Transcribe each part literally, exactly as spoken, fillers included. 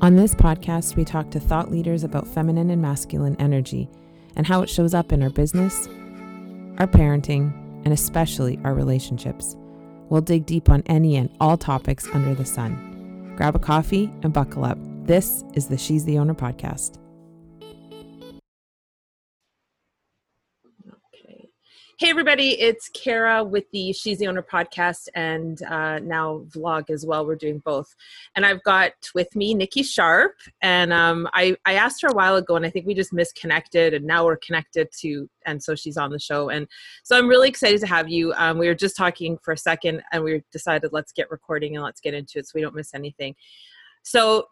On this podcast, we talk to thought leaders about feminine and masculine energy and how it shows up in our business, our parenting, and especially our relationships. We'll dig deep on any and all topics under the sun. Grab a coffee and buckle up. This is the She's the Owner podcast. Hey, everybody, it's Kara with the She's the Owner podcast and uh, now vlog as well. We're doing both. And I've got with me Nikki Sharp. And um, I, I asked her a while ago, and I think we just misconnected, and now we're connected to, and so she's on the show. And so I'm really excited to have you. Um, we were just talking for a second, and we decided let's get recording and let's get into it so we don't miss anything. So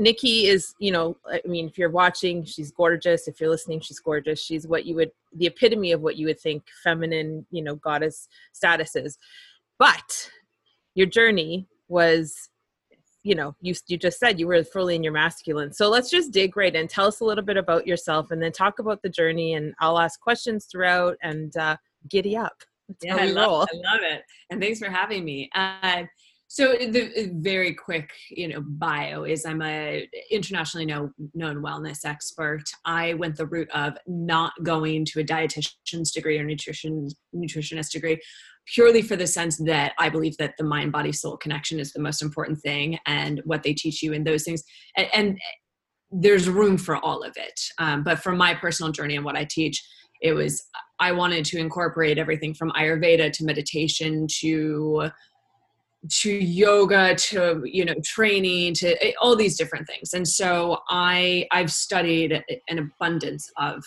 Nikki is, you know, I mean, if you're watching, she's gorgeous. If you're listening, she's gorgeous. She's what you would, the epitome of what you would think feminine, you know, goddess status is. But your journey was, you know, you you just said you were fully in your masculine. So let's just dig right in. Tell us a little bit about yourself and then talk about the journey, and I'll ask questions throughout, and uh, giddy up. That's yeah, I love, I love it. And thanks for having me. Uh, So the very quick, you know, bio is I'm a internationally known wellness expert. I went the route of not going to a dietitian's degree or nutrition nutritionist degree, purely for the sense that I believe that the mind, body, soul connection is the most important thing, and what they teach you in those things. And, and there's room for all of it. Um, but from my personal journey and what I teach, it was, I wanted to incorporate everything from Ayurveda to meditation to to yoga, to, you know, training, to all these different things. And so I, I've studied an abundance of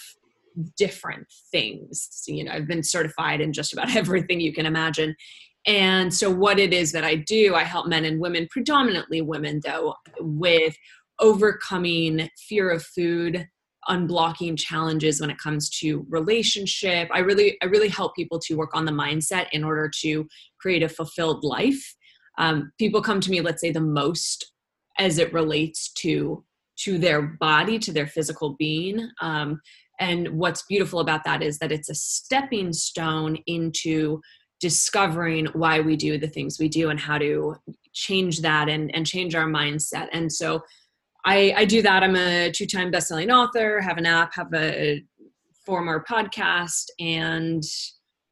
different things. You know, I've been certified in just about everything you can imagine. And so what it is that I do, I help men and women, predominantly women though, with overcoming fear of food, unblocking challenges when it comes to relationship. I really, I really help people to work on the mindset in order to create a fulfilled life. Um, people come to me, let's say, the most as it relates to, to their body, to their physical being. Um, and what's beautiful about that is that it's a stepping stone into discovering why we do the things we do and how to change that and, and change our mindset. And so I, I do that. I'm a two-time best-selling author, have an app, have a former podcast, and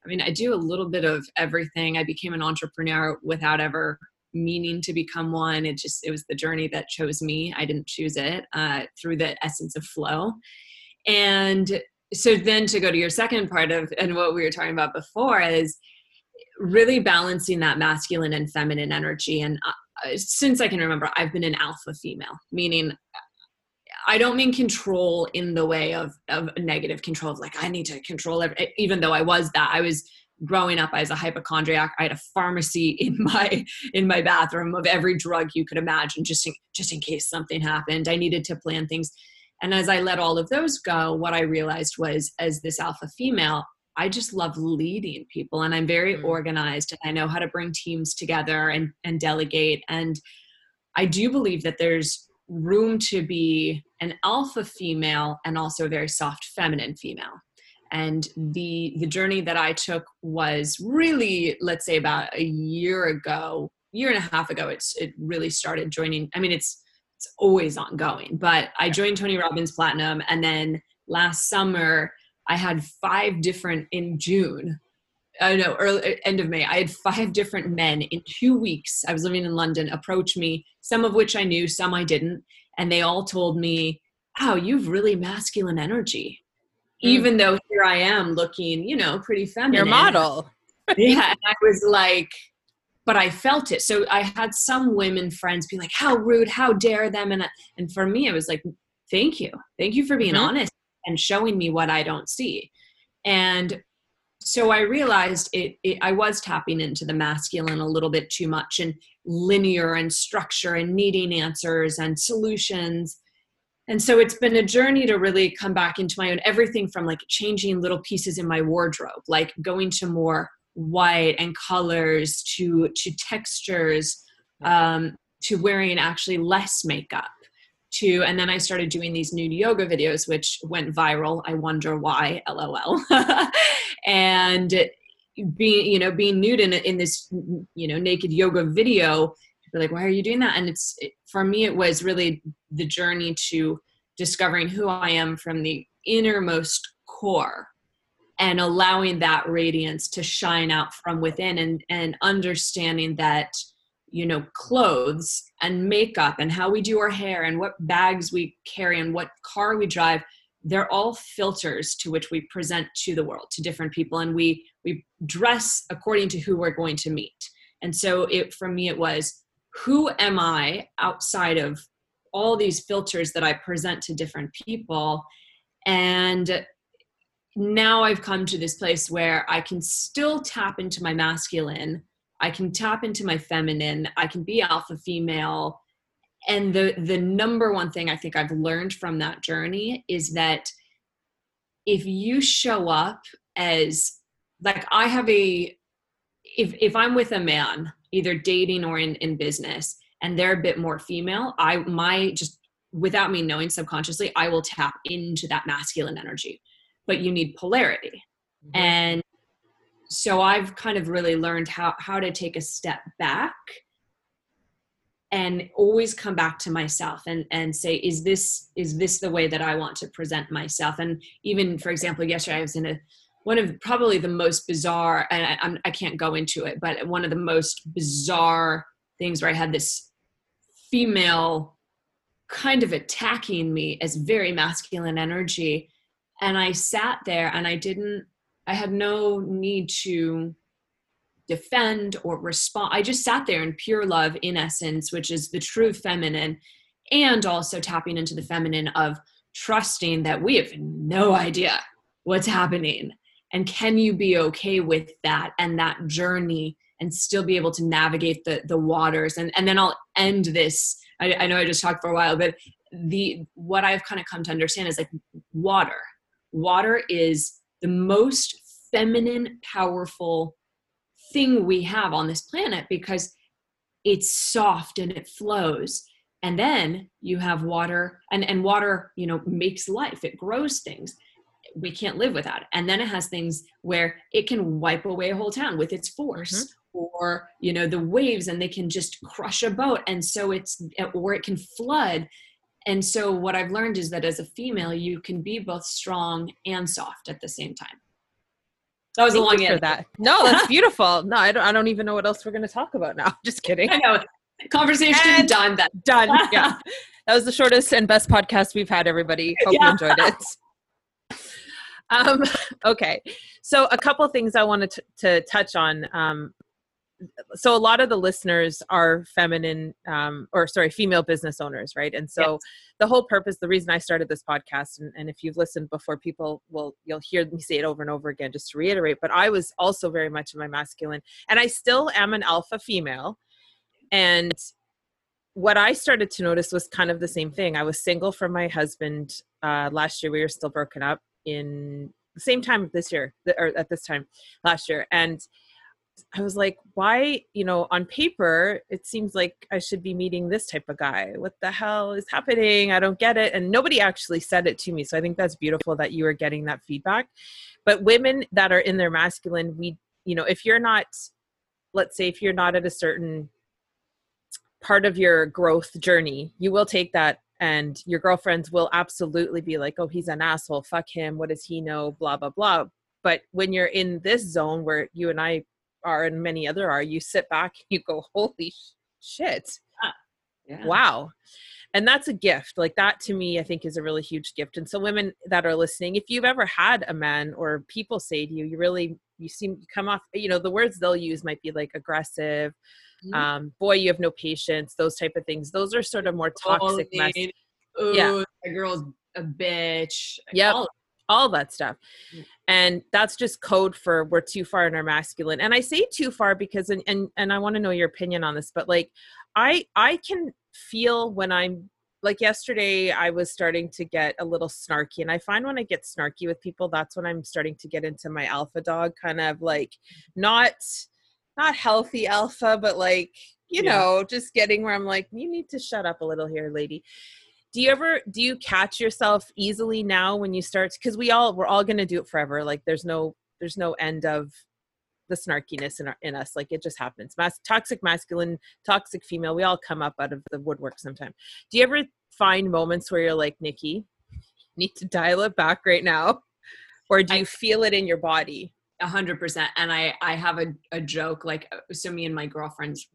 I mean, I do a little bit of everything. I became an entrepreneur without ever meaning to become one. It just, it was the journey that chose me. I didn't choose it, uh, through the essence of flow. And so then to go to your second part of, and what we were talking about before, is really balancing that masculine and feminine energy. And uh, since I can remember, I've been an alpha female, meaning I don't mean control in the way of, of negative control, of like, I need to control every, even though I was that. I was growing up as a hypochondriac. I had a pharmacy in my, in my bathroom of every drug you could imagine, just in, just in case something happened. I needed to plan things. And as I let all of those go, what I realized was, as this alpha female, I just love leading people, and I'm very organized, and I know how to bring teams together and, and delegate. And I do believe that there's room to be an alpha female and also a very soft feminine female. And the the journey that I took was really, let's say, about a year ago, year and a half ago, it's it really started joining. I mean, it's it's always ongoing, but I joined Tony Robbins Platinum. And then last summer, I had five different, in June, I know, early, end of May, I had five different men in two weeks, I was living in London, approach me, some of which I knew, some I didn't. And they all told me, wow, you've really masculine energy. Mm. Even though here I am looking, you know, pretty feminine. Your model. Yeah. And I was like, but I felt it. So I had some women friends be like, how rude, how dare them. And, and for me, I was like, thank you. Thank you for being mm-hmm. honest and showing me what I don't see. And so I realized it, it, I was tapping into the masculine a little bit too much, and linear and structure and needing answers and solutions. And so it's been a journey to really come back into my own, everything from like changing little pieces in my wardrobe, like going to more white and colors, to, to textures, um, to wearing actually less makeup. To, and then I started doing these nude yoga videos, which went viral. I wonder why, LOL. And being, you know, being nude in in this, you know, naked yoga video, people are like, why are you doing that? And it's, for me, it was really the journey to discovering who I am from the innermost core and allowing that radiance to shine out from within, and, and understanding that, you know, clothes and makeup and how we do our hair and what bags we carry and what car we drive, they're all filters to which we present to the world, to different people. And we, we dress according to who we're going to meet. And so it, for me, it was, who am I outside of all these filters that I present to different people? And now I've come to this place where I can still tap into my masculine, I can tap into my feminine, I can be alpha female. And the, the number one thing I think I've learned from that journey is that if you show up as, like, I have a, if, if I'm with a man, either dating or in, in business, and they're a bit more female, I, my, just without me knowing subconsciously, I will tap into that masculine energy. But you need polarity. Mm-hmm. And so I've kind of really learned how, how to take a step back and always come back to myself and, and say, is this, is this the way that I want to present myself? And even, for example, yesterday I was in a, one of probably the most bizarre, and I, I'm, I can't go into it, but one of the most bizarre things where I had this female kind of attacking me as very masculine energy. And I sat there and I didn't, I had no need to defend or respond. I just sat there in pure love, in essence, which is the true feminine, and also tapping into the feminine of trusting that we have no idea what's happening. And can you be okay with that and that journey and still be able to navigate the, the waters? And, and then I'll end this. I, I know I just talked for a while, but the, what I've kind of come to understand is, like, water. Water is the most feminine, powerful thing we have on this planet because it's soft and it flows. And then you have water, and, and water, you know, makes life. It grows things. We can't live without it. And then it has things where it can wipe away a whole town with its force, mm-hmm. or, you know, the waves, and they can just crush a boat. And so it's, or it can flood. And so what I've learned is that as a female, you can be both strong and soft at the same time. That was Thank a long answer. That. No, that's beautiful. No, I don't, I don't even know what else we're going to talk about now. Just kidding. I know. Conversation and done. That. Done. Yeah. That was the shortest and best podcast we've had, everybody. Hope yeah. you enjoyed it. Um, okay. So a couple of things I wanted to, to touch on. Um, so a lot of the listeners are feminine, um, or sorry, female business owners, right? And so yes. the whole purpose, the reason I started this podcast, and, and if you've listened before, people will, you'll hear me say it over and over again, just to reiterate, but I was also very much in my masculine, and I still am an alpha female. And what I started to notice was kind of the same thing. I was single from my husband, uh, last year. We were still broken up in the same time this year, or at this time last year. And I was like, why, you know, on paper, it seems like I should be meeting this type of guy. What the hell is happening? I don't get it. And nobody actually said it to me. So I think that's beautiful that you are getting that feedback. But women that are in their masculine, we, you know, if you're not, let's say if you're not at a certain part of your growth journey, you will take that, and your girlfriends will absolutely be like, oh, he's an asshole. Fuck him. What does he know? Blah, blah, blah. But when you're in this zone where you and I are, and many other are, you sit back and you go, holy shit. Yeah. Wow. And that's a gift. Like that to me, I think is a really huge gift. And so women that are listening, if you've ever had a man or people say to you, you really, you seem to come off, you know, the words they'll use might be like aggressive, mm-hmm. um, boy, you have no patience, those type of things. Those are sort of more toxic. Mess- Ooh, yeah. The girl's a bitch. Yeah. All that stuff. And that's just code for we're too far in our masculine. And I say too far because, and, and, and I want to know your opinion on this, but like, I, I can feel when I'm like yesterday, I was starting to get a little snarky, and I find when I get snarky with people, that's when I'm starting to get into my alpha dog kind of like, not, not healthy alpha, but like, you yeah. know, just getting where I'm like, you need to shut up a little here, lady. Do you ever, do you catch yourself easily now when you start? Cause we all, we're all going to do it forever. Like there's no, there's no end of the snarkiness in, our, in us. Like it just happens. Mas- toxic masculine, toxic female, we all come up out of the woodwork sometime. Do you ever find moments where you're like, Nikki, you need to dial it back right now? Or do you I, feel it in your body? A hundred percent. And I, I have a, a joke, like, so me and my girlfriends,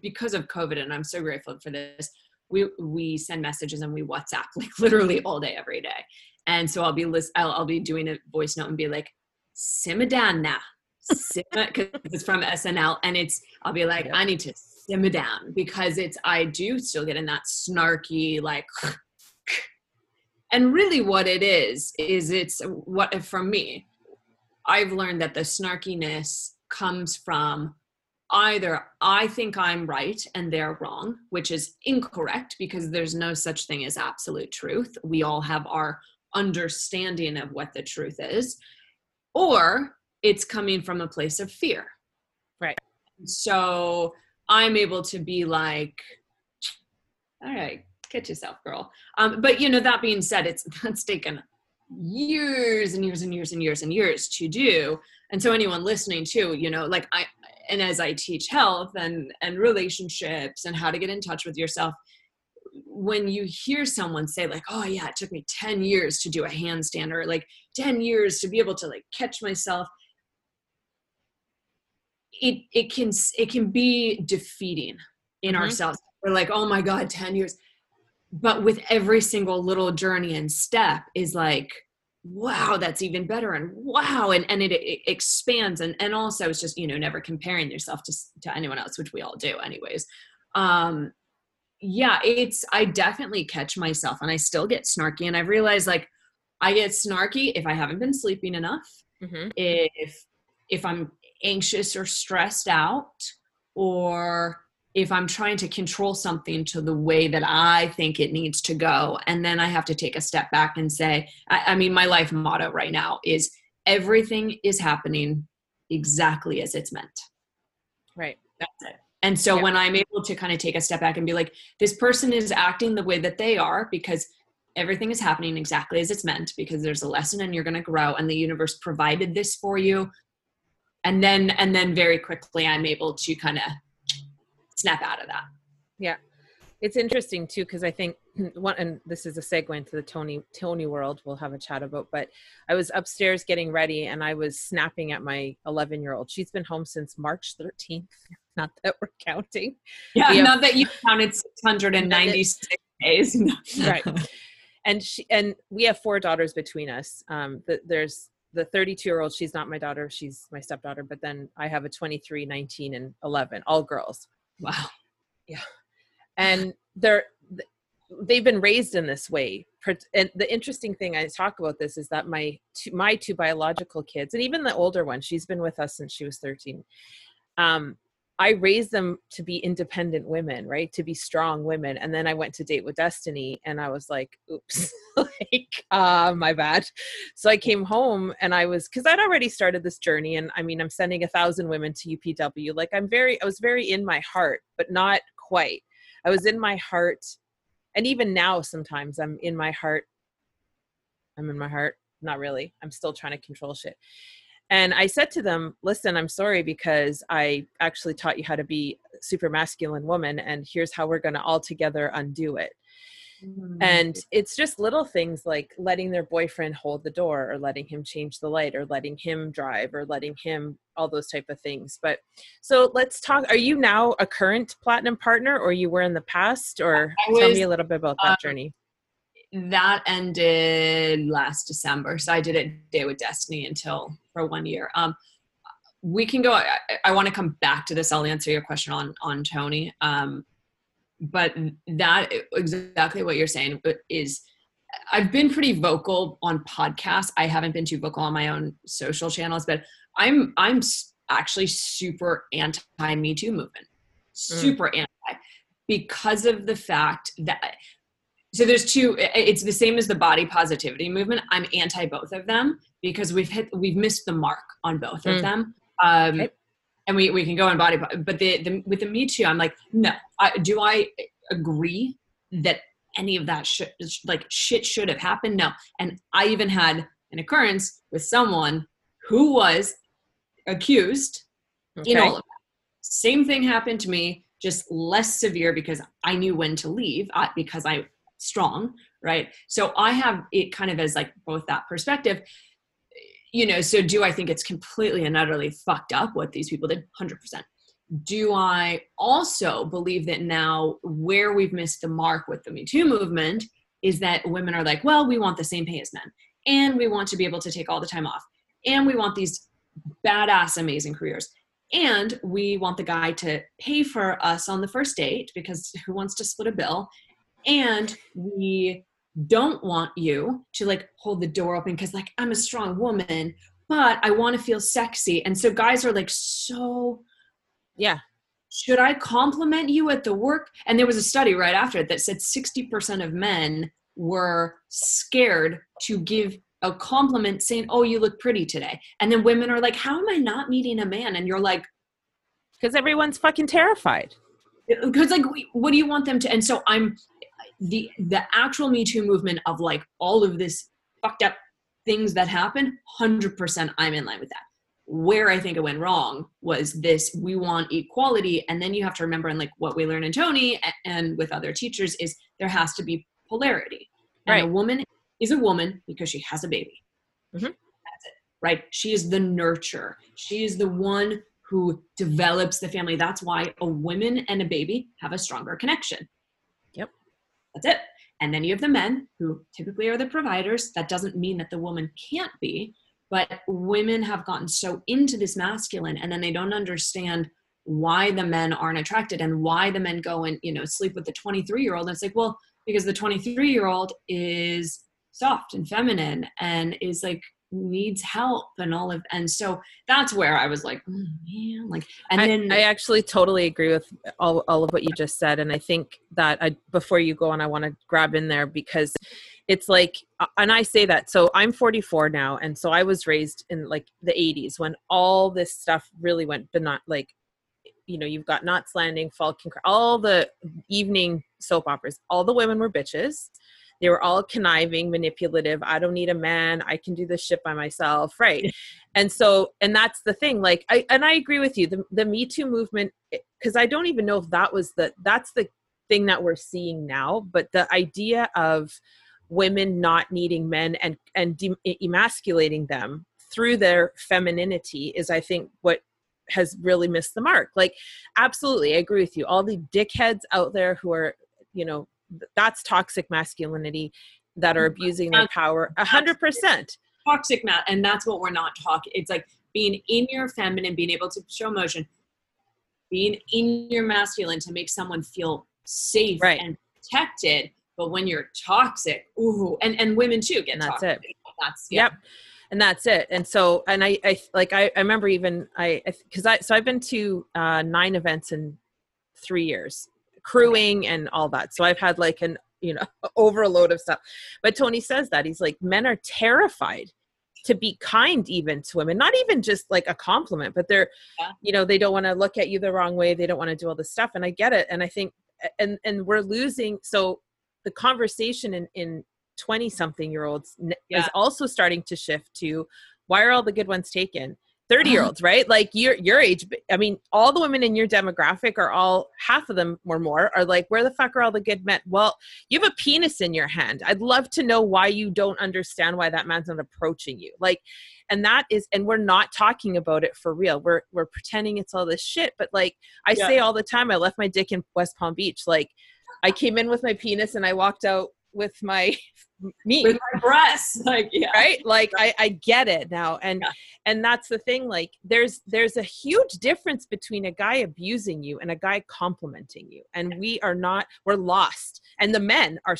because of COVID, and I'm so grateful for this, we, we send messages and we WhatsApp like literally all day, every day. And so I'll be, list, I'll, I'll be doing a voice note and be like, simmer down now, simmer, because it's from S N L. And it's, I'll be like, yeah. I need to simmer down, because it's, I do still get in that snarky, like, and really what it is, is it's what, from me, I've learned that the snarkiness comes from either I think I'm right and they're wrong, which is incorrect, because there's no such thing as absolute truth. We all have our understanding of what the truth is, or it's coming from a place of fear. Right. So I'm able to be like, all right, get yourself, girl. Um, but you know, that being said, it's, that's taken years and years and years and years and years to do. And so anyone listening too, you know, like I, and as I teach health and, and relationships and how to get in touch with yourself, when you hear someone say like, oh yeah, it took me ten years to do a handstand, or like ten years to be able to like catch myself, it it can it can be defeating in mm-hmm. ourselves. We're like, oh my God, ten years. But with every single little journey and step is like, wow, that's even better. And wow. And, and it, it expands. And, and also it's just, you know, never comparing yourself to, to anyone else, which we all do anyways. Um, yeah, it's, I definitely catch myself and I still get snarky. And I've realized like I get snarky if I haven't been sleeping enough, mm-hmm. if, if I'm anxious or stressed out, or if I'm trying to control something to the way that I think it needs to go. And then I have to take a step back and say, I, I mean, my life motto right now is everything is happening exactly as it's meant. Right. That's it. And so yeah. when I'm able to kind of take a step back and be like, this person is acting the way that they are because everything is happening exactly as it's meant, because there's a lesson and you're going to grow and the universe provided this for you. And then, and then very quickly I'm able to kind of snap out of that. Yeah. It's interesting too, because I think one, and this is a segue into the Tony, Tony world we'll have a chat about, but I was upstairs getting ready and I was snapping at my eleven year old. She's been home since March thirteenth. Not that we're counting. Yeah. We not have, that you counted six hundred ninety-six days. Right. And she, and we have four daughters between us. Um, the, there's the thirty-two year old. She's not my daughter. She's my stepdaughter, but then I have a twenty-three, nineteen and eleven, all girls. Wow. Yeah. And they're, they've been raised in this way. And the interesting thing I talk about this is that my, two, my two biological kids, and even the older one, she's been with us since she was thirteen. Um, I raised them to be independent women, right? To be strong women. And then I went to Date with Destiny and I was like, oops, like, uh, my bad. So I came home and I was, cause I'd already started this journey. And I mean, I'm sending a thousand women to U P W. Like I'm very, I was very in my heart, but not quite. I was in my heart. And even now, sometimes I'm in my heart. I'm in my heart. Not really. I'm still trying to control shit. And I said to them, listen, I'm sorry, because I actually taught you how to be a super masculine woman, and here's how we're going to all together undo it. Mm-hmm. And it's just little things like letting their boyfriend hold the door, or letting him change the light, or letting him drive, or letting him, all those type of things. But so let's talk, are you now a current platinum partner, or you were in the past, or I was, tell me a little bit about that um, journey. That ended last December. So I did it Day with Destiny until for one year. Um, we can go, I, I want to come back to this. I'll answer your question on, on Tony. Um, but that exactly what you're saying is I've been pretty vocal on podcasts. I haven't been too vocal on my own social channels, but I'm, I'm actually super anti Me Too movement, super mm. anti, because of the fact that, so there's two, it's the same as the body positivity movement. I'm anti both of them because we've hit, we've missed the mark on both mm. of them. Um, okay. And we, we can go on body, but the, the with the Me Too, I'm like, no, I, do I agree that any of that shit, like shit should have happened? No. And I even had an occurrence with someone who was accused okay. in all of that. Same thing happened to me, just less severe because I knew when to leave I, because I'm strong, right? So I have it kind of as like both that perspective, you know, so do I think it's completely and utterly fucked up what these people did? one hundred percent. Do I also believe that now where we've missed the mark with the Me Too movement is that women are like, well, we want the same pay as men, and we want to be able to take all the time off, and we want these badass, amazing careers, and we want the guy to pay for us on the first date because who wants to split a bill? And we don't want you to like hold the door open because like I'm a strong woman, but I want to feel sexy. And so guys are like, so yeah, should I compliment you at the work? And there was a study right after it that said sixty percent of men were scared to give a compliment saying, oh, you look pretty today. And then women are like, how am I not meeting a man? And you're like, because everyone's fucking terrified. Because like, what do you want them to? And so I'm the, the actual Me Too movement of like all of this fucked up things that happen, one hundred percent I'm in line with that. Where I think it went wrong was this, we want equality. And then you have to remember, and like what we learn in Tony and with other teachers is there has to be polarity. And right. A woman is a woman because she has a baby. Mm-hmm. That's it, right? She is the nurturer. She is the one who develops the family. That's why a woman and a baby have a stronger connection. Yep. That's it. And then you have the men who typically are the providers. That doesn't mean that the woman can't be, but women have gotten so into this masculine, and then they don't understand why the men aren't attracted and why the men go and, you know, sleep with the twenty-three year old. And it's like, well, because the twenty-three year old is soft and feminine and is like, needs help and all of, and so that's where I was like, oh, man, like, and I, then I actually totally agree with all, all of what you just said. And I think that I, before you go on, I want to grab in there because it's like, and I say that, so I'm forty-four now. And so I was raised in like the eighties when all this stuff really went, but not like, you know, you've got Knots Landing, Falcon, all the evening soap operas, all the women were bitches. They were all conniving, manipulative. I don't need a man. I can do this shit by myself. Right. And so, and that's the thing, like, I, and I agree with you, the, the Me Too movement, cause I don't even know if that was the, that's the thing that we're seeing now, but the idea of women not needing men and, and de- emasculating them through their femininity is, I think, what has really missed the mark. Like, absolutely. I agree with you. All the dickheads out there who are, you know, that's toxic masculinity that are abusing their power. A hundred percent toxic. ma- And that's what we're not talking. It's like being in your feminine, being able to show emotion, being in your masculine to make someone feel safe right. and protected. But when you're toxic, ooh, and, and women too get that's toxic. It. That's yeah. Yep. And that's it. And so, and I, I like, I, I remember even I, I, cause I, so I've been to uh, nine events in three years. Crewing and all that. So I've had like an, you know, overload of stuff. But Tony says that he's like, men are terrified to be kind even to women, not even just like a compliment, but they're, yeah. you know, they don't want to look at you the wrong way. They don't want to do all this stuff. And I get it. And I think, and, and we're losing. So the conversation in, in twenty something year olds yeah. is also starting to shift to why are all the good ones taken? thirty year olds, right? Like your, your age. I mean, all the women in your demographic are all, half of them or more are like, where the fuck are all the good men? Well, you have a penis in your hand. I'd love to know why you don't understand why that man's not approaching you. Like, and that is, and we're not talking about it for real. We're, we're pretending it's all this shit. But like I yeah. say all the time, I left my dick in West Palm Beach. Like I came in with my penis and I walked out with my meat, with my breasts, like yeah. right, like I, I get it now, and yeah. and that's the thing. Like there's there's a huge difference between a guy abusing you and a guy complimenting you, and yeah. we are not we're lost. And the men are.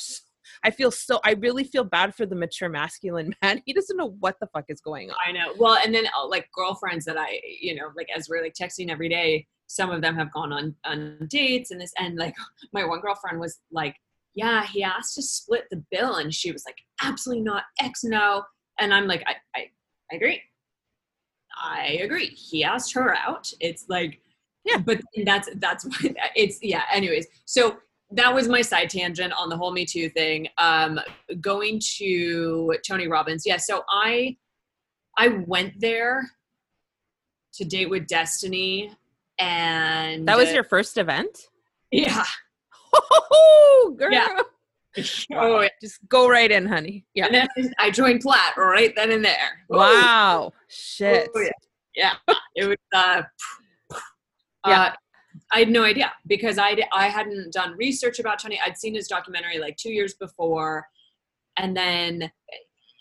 I feel so. I really feel bad for the mature masculine man. He doesn't know what the fuck is going on. I know. Well, and then like girlfriends that I, you know, like as we're like texting every day, some of them have gone on on dates and this, and like my one girlfriend was like. Yeah, he asked to split the bill. And she was like, absolutely not, X, no. And I'm like, I, I, I agree. I agree. He asked her out. It's like, yeah, but that's, that's why it's, yeah. Anyways. So that was my side tangent on the whole Me Too thing. Um, going to Tony Robbins. Yeah. So I, I went there to Date with Destiny. And that was your first event? Yeah. Oh, girl. Yeah. Oh, yeah. Just go right in, honey. Yeah. And then I joined Plat right then and there. Wow. Oh. Shit. Oh, yeah. yeah. It was, uh, yeah. Uh, I had no idea because I, I hadn't done research about Tony. I'd seen his documentary like two years before. And then,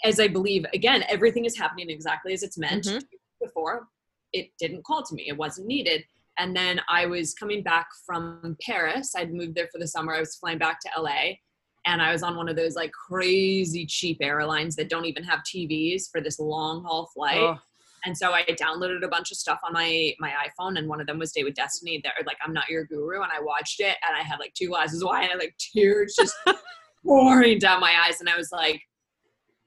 as I believe, again, everything is happening exactly as it's meant. Mm-hmm. Before, it didn't call to me. It wasn't needed. And then I was coming back from Paris. I'd moved there for the summer. I was flying back to L A. And I was on one of those like crazy cheap airlines that don't even have T Vs for this long haul flight. Oh. And so I downloaded a bunch of stuff on my, my iPhone, and one of them was Date with Destiny. That like, I'm Not Your Guru. And I watched it, and I had like two glasses of wine, and I had like tears just pouring down my eyes. And I was like,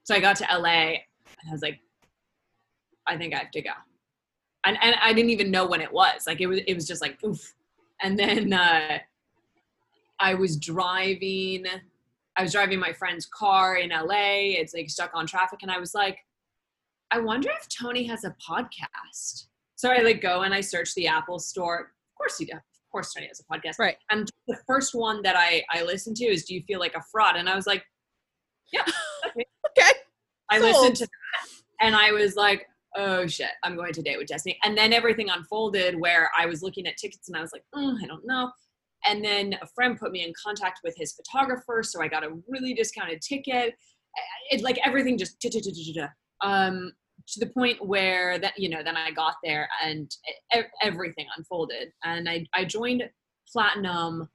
so I got to L A, and I was like, I think I have to go. And and I didn't even know when it was. Like it was, it was just like, oof. And then uh, I was driving, I was driving my friend's car in L A. It's like stuck on traffic. And I was like, I wonder if Tony has a podcast. So I like go and I search the Apple store. Of course he does. Of course Tony has a podcast. Right. And the first one that I, I listened to is Do You Feel Like a Fraud? And I was like, yeah. Okay. okay. I Sold. listened to that. And I was like, oh shit, I'm going to Date with Destiny. And then everything unfolded where I was looking at tickets and I was like, mm, I don't know. And then a friend put me in contact with his photographer. So I got a really discounted ticket. It like everything just da, da, da, da, da, um, to the point where that, you know, then I got there and it, everything unfolded. And I, I joined Platinum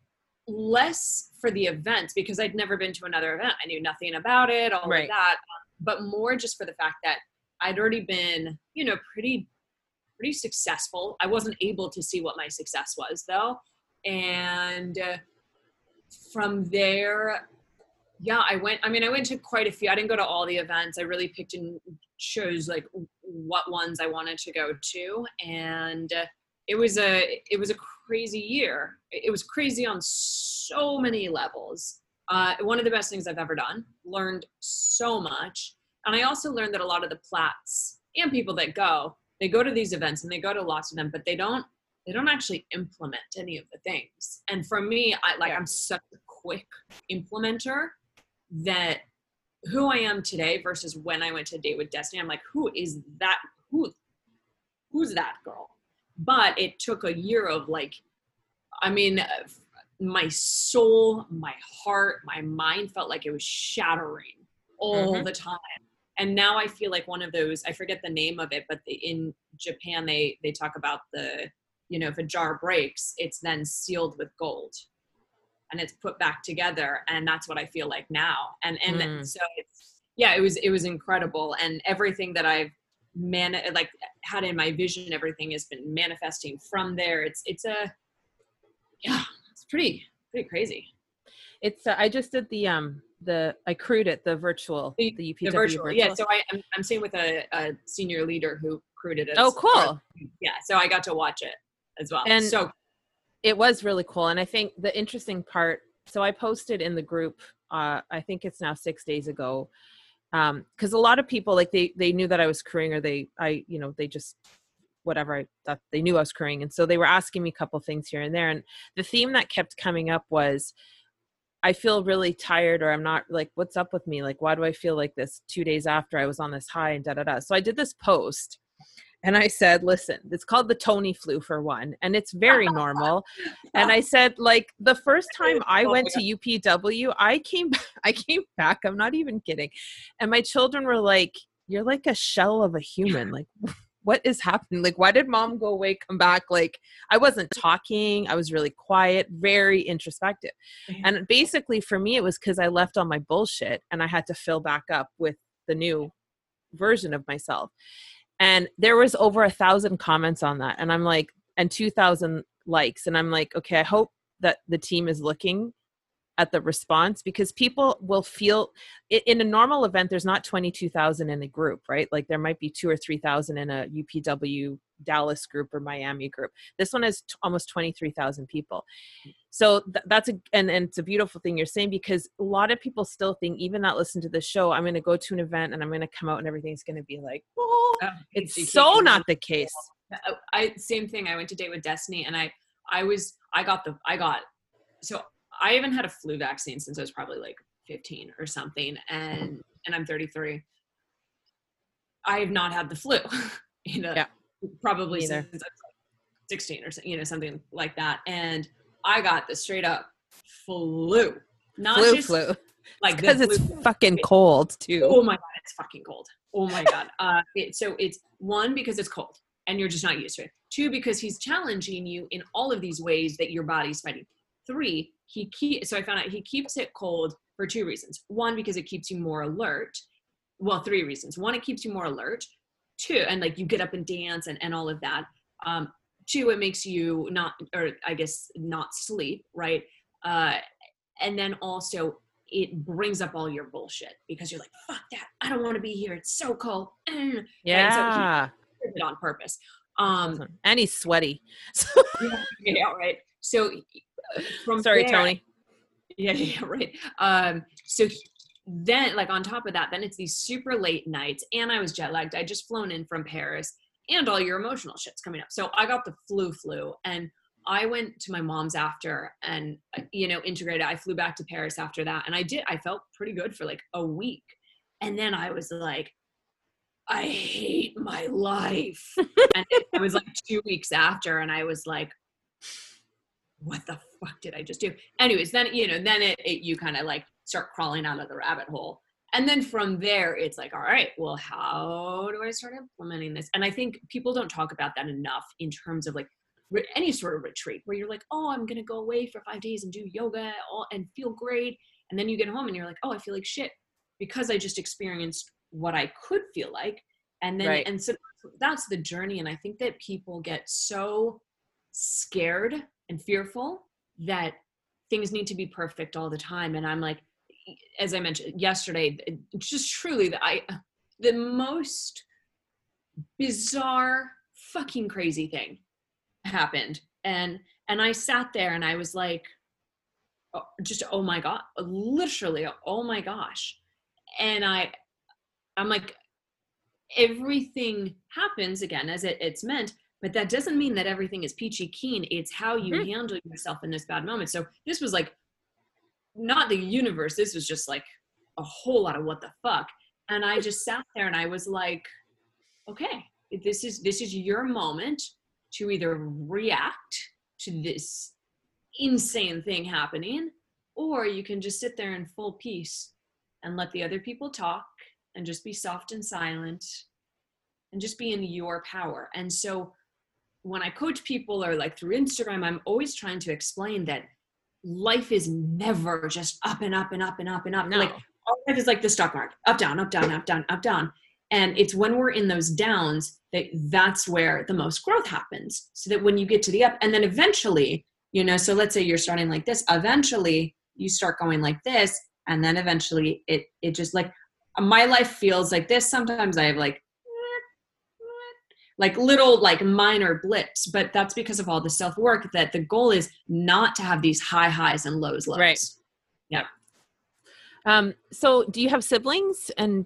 less for the events because I'd never been to another event. I knew nothing about it, all right. of that, but more just for the fact that I'd already been, you know, pretty, pretty successful. I wasn't able to see what my success was though. And uh, from there, yeah, I went, I mean, I went to quite a few. I didn't go to all the events. I really picked and chose like what ones I wanted to go to. And uh, it was a, it was a crazy year. It was crazy on so many levels. Uh, one of the best things I've ever done, learned so much. And I also learned that a lot of the Plats and people that go, they go to these events and they go to lots of them, but they don't, they don't actually implement any of the things. And for me, I like, I'm such a quick implementer that who I am today versus when I went to Date with Destiny, I'm like, who is that? Who, who's that girl? But it took a year of like, I mean, my soul, my heart, my mind felt like it was shattering all mm-hmm. the time. And now I feel like one of those, I forget the name of it, but the, in Japan, they, they talk about the, you know, if a jar breaks, it's then sealed with gold and it's put back together. And that's what I feel like now. And, and mm. so it's, yeah, it was, it was incredible. And everything that I've man, like had in my vision, everything has been manifesting from there. It's, it's a, yeah, it's pretty, pretty crazy. It's, uh, I just did the, um, the, I crewed it, the virtual, the, the U P W the virtual, virtual. Yeah, so I, I'm, I'm sitting with a, a senior leader who crewed it. As oh, cool. Yeah, so I got to watch it as well. And so it was really cool. And I think the interesting part, so I posted in the group, uh, I think it's now six days ago, um, because a lot of people, like they, they knew that I was crewing or they, I, you know, they just, whatever, I thought they knew I was crewing. And so they were asking me a couple things here and there. And the theme that kept coming up was, I feel really tired, or I'm not like, what's up with me? Like, why do I feel like this two days after I was on this high and da, da, da. So I did this post and I said, listen, it's called the Tony flu for one, and it's very normal. And I said, like the first time I went to U P W, I came, I came back. I'm not even kidding. And my children were like, you're like a shell of a human. Like what is happening? Like, why did mom go away, come back? Like, I wasn't talking. I was really quiet, very introspective. Mm-hmm. And basically for me, it was because I left all my bullshit and I had to fill back up with the new version of myself. And there was over a thousand comments on that. And I'm like, and two thousand likes. And I'm like, okay, I hope that the team is looking at the response, because people will feel in a normal event, there's not twenty-two thousand in the group, right? Like there might be two or three thousand in a U P W Dallas group or Miami group. This one has t- almost twenty-three thousand people. So th- that's a, and, and it's a beautiful thing you're saying, because a lot of people still think, even that listen to the show, I'm going to go to an event and I'm going to come out and everything's going to be like, oh, it's so not the case. I, same thing. I went to Date with Destiny and I, I was, I got the, I got, so I haven't had a flu vaccine since I was probably like fifteen or something. And, and I'm thirty-three. I have not had the flu, you know, yeah. probably Neither. since I was like sixteen or you know, something like that. And I got the straight up flu, not flu, just flu. Like because it's, it's fucking cold too. Oh my God, it's fucking cold. Oh my God. Uh, it, so it's one, because it's cold and you're just not used to it. Two, because he's challenging you in all of these ways that your body's fighting. Three, he keep, so I found out he keeps it cold for two reasons. One, because it keeps you more alert. Well, three reasons. One, it keeps you more alert. Two, and like you get up and dance and, and all of that. Um, two, it makes you not, or I guess not sleep, right? Uh, and then also it brings up all your bullshit because you're like, fuck that. I don't want to be here. It's so cold. Yeah. Right? So he did it on purpose. Um, and he's sweaty. yeah, yeah, right. So from Sorry, there, Tony. Yeah, yeah, right. Um, so he, then like on top of that, then it's these super late nights and I was jet lagged. I just flown in from Paris and all your emotional shit's coming up. So I got the flu flu and I went to my mom's after and, you know, integrated. I flew back to Paris after that. And I did, I felt pretty good for like a week. And then I was like, I hate my life. And it was like two weeks after. And I was like, what the fuck did I just do? Anyways, then, you know, then it, it you kind of like start crawling out of the rabbit hole. And then from there, it's like, all right, well, how do I start implementing this? And I think people don't talk about that enough in terms of like, any sort of retreat where you're like, oh, I'm going to go away for five days and do yoga and feel great. And then you get home and you're like, oh, I feel like shit because I just experienced what I could feel like. And then, right. and so that's the journey. And I think that people get so scared and fearful that things need to be perfect all the time. And I'm like, as I mentioned yesterday, just truly the, I, the most bizarre fucking crazy thing happened. And, and I sat there and I was like, oh, just, oh my God, literally, oh my gosh. And I, I'm like, everything happens again as it, it's meant, but that doesn't mean that everything is peachy keen. It's how you mm-hmm. handle yourself in this bad moment. So this was like, not the universe. This was just like a whole lot of what the fuck. And I just sat there and I was like, okay, this is, this is your moment to either react to this insane thing happening, or you can just sit there in full peace and let the other people talk and just be soft and silent and just be in your power. And so when I coach people or like through Instagram, I'm always trying to explain that life is never just up and up and up and up and up. No. Like our life is like the stock market, up, down, up, down, up, down, up, down. And it's when we're in those downs that that's where the most growth happens. So that when you get to the up and then eventually, you know, so let's say you're starting like this, eventually you start going like this. And then eventually it, it just like, my life feels like this. Sometimes I have like, like little, like minor blips, but that's because of all the self-work that the goal is not to have these high highs and lows lows. Right. Yep. Um, so do you have siblings and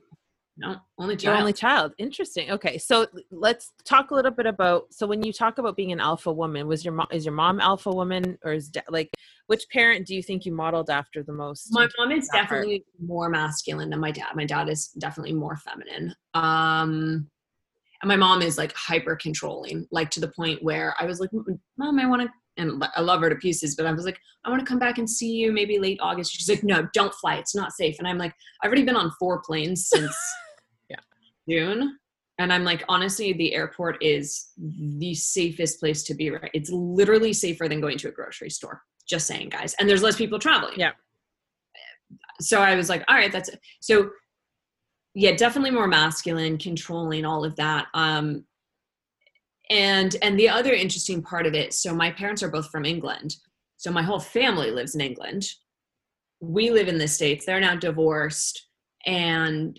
No, only child. Your only child. Interesting. Okay. So let's talk a little bit about, so when you talk about being an alpha woman, was your mom, is your mom alpha woman or is de- like, which parent do you think you modeled after the most? My mom is definitely part? more masculine than my dad. My dad is definitely more feminine. Um, and my mom is like hyper controlling, like to the point where I was like, mom, I want to, and I love her to pieces, but I was like, I want to come back and see you maybe late August. She's like, no, don't fly. It's not safe. And I'm like, I've already been on four planes since yeah. June. And I'm like, honestly, the airport is the safest place to be. Right. It's literally safer than going to a grocery store. Just saying, guys. And there's less people traveling. Yeah. So I was like, all right, that's it. So yeah, definitely more masculine, controlling, all of that. Um, And, and the other interesting part of it, so my parents are both from England. So my whole family lives in England. We live in the States. They're now divorced. And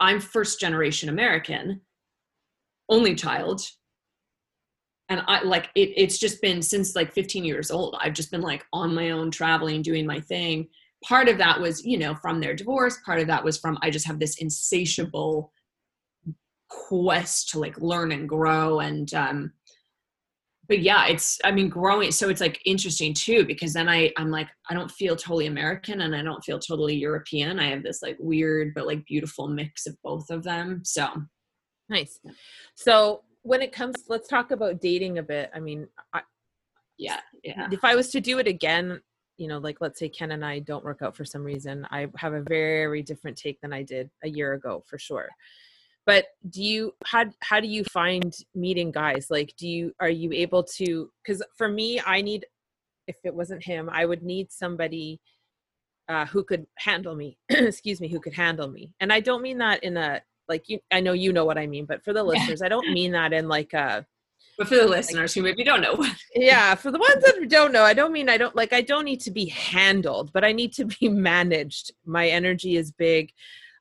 I'm first generation American, only child. And I like, it, it's just been since like fifteen years old, I've just been like on my own traveling, doing my thing. Part of that was, you know, from their divorce. Part of that was from, I just have this insatiable quest to like learn and grow. And, um, but yeah, it's, I mean, growing. So it's like interesting too, because then I, I'm like, I don't feel totally American and I don't feel totally European. I have this like weird, but like beautiful mix of both of them. So nice. Yeah. So when it comes, let's talk about dating a bit. I mean, I, yeah, yeah. If I was to do it again, you know, like let's say Ken and I don't work out for some reason, I have a very different take than I did a year ago for sure. But do you, how, how do you find meeting guys? Like, do you, are you able to, cause for me, I need, if it wasn't him, I would need somebody uh, who could handle me, excuse me, who could handle me. And I don't mean that in a, like, you, I know, you know what I mean, but for the listeners, I don't mean that in like a, but for the listeners like, who maybe don't know. Yeah. For the ones that don't know, I don't mean, I don't like, I don't need to be handled, but I need to be managed. My energy is big.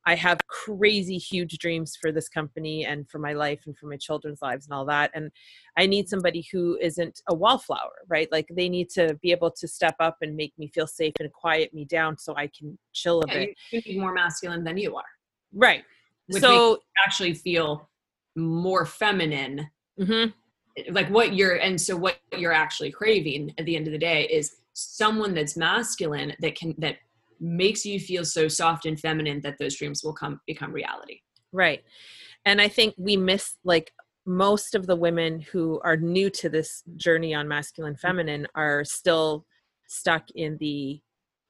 I have crazy, huge dreams for this company and for my life and for my children's lives and all that. And I need somebody who isn't a wallflower, right? Like they need to be able to step up and make me feel safe and quiet me down so I can chill a yeah, bit. You can be more masculine than you are. Right. Which so makes you actually feel more feminine, mm-hmm. like what you're, and so what you're actually craving at the end of the day is someone that's masculine that can, that makes you feel so soft and feminine that those dreams will come become reality. Right. And I think we miss like most of the women who are new to this journey on masculine feminine are still stuck in the,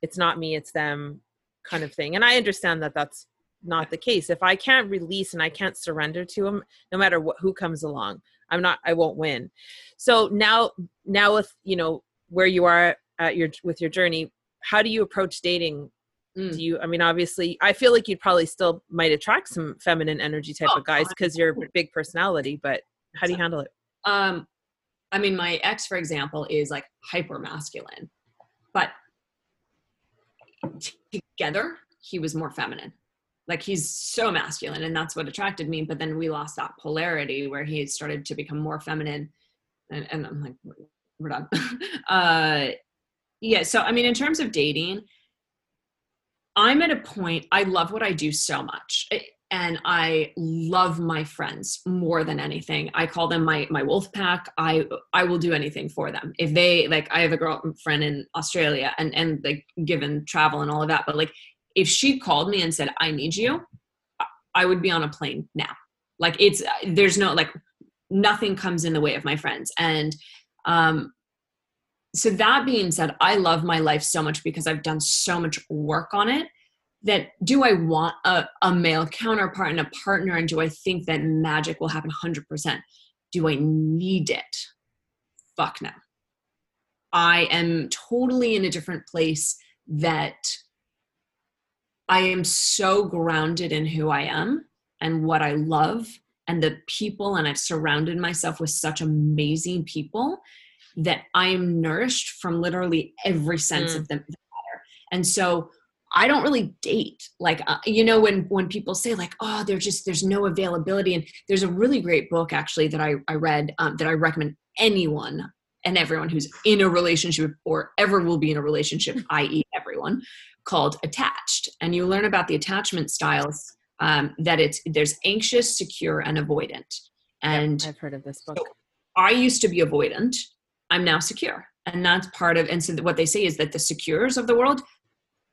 it's not me, it's them kind of thing. And I understand that that's not the case. If I can't release and I can't surrender to them, no matter what, who comes along, I'm not, I won't win. So now, now with, you know, where you are at your, with your journey, how do you approach dating? Mm. Do you, I mean, obviously I feel like you'd probably still might attract some feminine energy type oh, of guys because you're a big personality, but how do you handle it? Um, I mean, my ex, for example, is like hyper masculine, but together he was more feminine. Like he's so masculine and that's what attracted me. But then we lost that polarity where he started to become more feminine and, and I'm like, we're done. uh, Yeah. So, I mean, in terms of dating, I'm at a point, I love what I do so much and I love my friends more than anything. I call them my, my wolf pack. I, I will do anything for them. If they like, I have a girlfriend in Australia and, and like given travel and all of that, but like, if she called me and said, I need you, I would be on a plane now. Like it's, there's no, like nothing comes in the way of my friends. And, um, so that being said, I love my life so much because I've done so much work on it that do I want a, a male counterpart and a partner? And do I think that magic will happen one hundred percent? Do I need it? Fuck no. I am totally in a different place that I am so grounded in who I am and what I love and the people. And I've surrounded myself with such amazing people that I am nourished from literally every sense mm. of the matter. And so I don't really date. Like, uh, you know, when, when people say like, oh, there's just, there's no availability. And there's a really great book actually that I, I read um, that I recommend anyone and everyone who's in a relationship or ever will be in a relationship, that is everyone, called Attached. And you learn about the attachment styles um, that it's, there's anxious, secure, and avoidant. And yep, I've heard of this book. So I used to be avoidant. I'm now secure. And that's part of, and so what they say is that the secures of the world,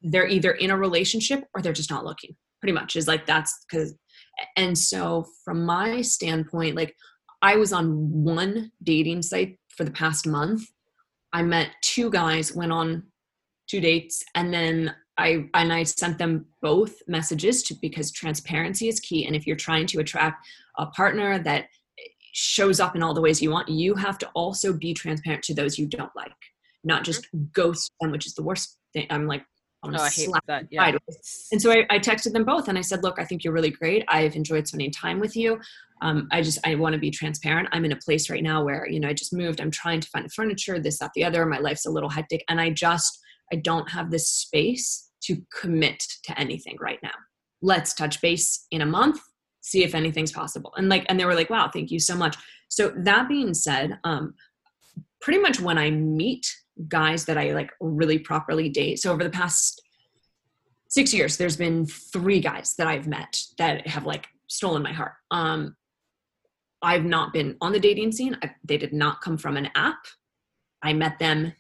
they're either in a relationship or they're just not looking, pretty much is like, that's because, and so from my standpoint, like I was on one dating site for the past month. I met two guys, went on two dates, and then I, and I sent them both messages to, because transparency is key. And if you're trying to attract a partner that shows up in all the ways you want, you have to also be transparent to those you don't like, not just ghost them, which is the worst thing. I'm like, I'm oh, I hate that. Yeah. And so I, I texted them both and I said, look, I think you're really great. I've enjoyed spending time with you. Um, I just, I want to be transparent. I'm in a place right now where, you know, I just moved. I'm trying to find the furniture, this, that, the other. My life's a little hectic. And I just, I don't have this space to commit to anything right now. Let's touch base in a month. See if anything's possible. And like, and they were like, wow, thank you so much. So that being said, um, pretty much when I meet guys that I like really properly date. So over the past six years, there's been three guys that I've met that have like stolen my heart. Um, I've not been on the dating scene. I, they did not come from an app. I met them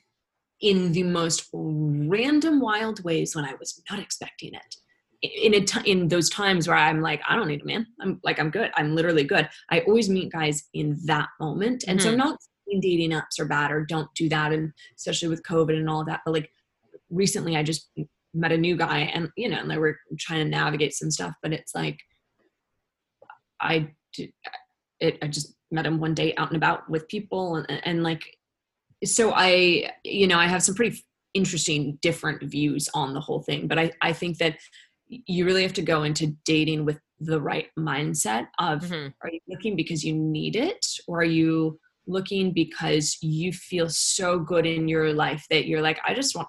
in the most random, wild ways when I was not expecting it. In a t- in those times where I'm like, I don't need a man. I'm like, I'm good. I'm literally good. I always meet guys in that moment. And mm-hmm. so I'm not saying dating apps are bad or don't do that. And especially with COVID and all that. But like recently I just met a new guy and, you know, and they were trying to navigate some stuff, but it's like, I, it, I just met him one day out and about with people. And, and like, so I, you know, I have some pretty interesting, different views on the whole thing, but I, I think that you really have to go into dating with the right mindset of, mm-hmm. are you looking because you need it? Or are you looking because you feel so good in your life that you're like, I just want,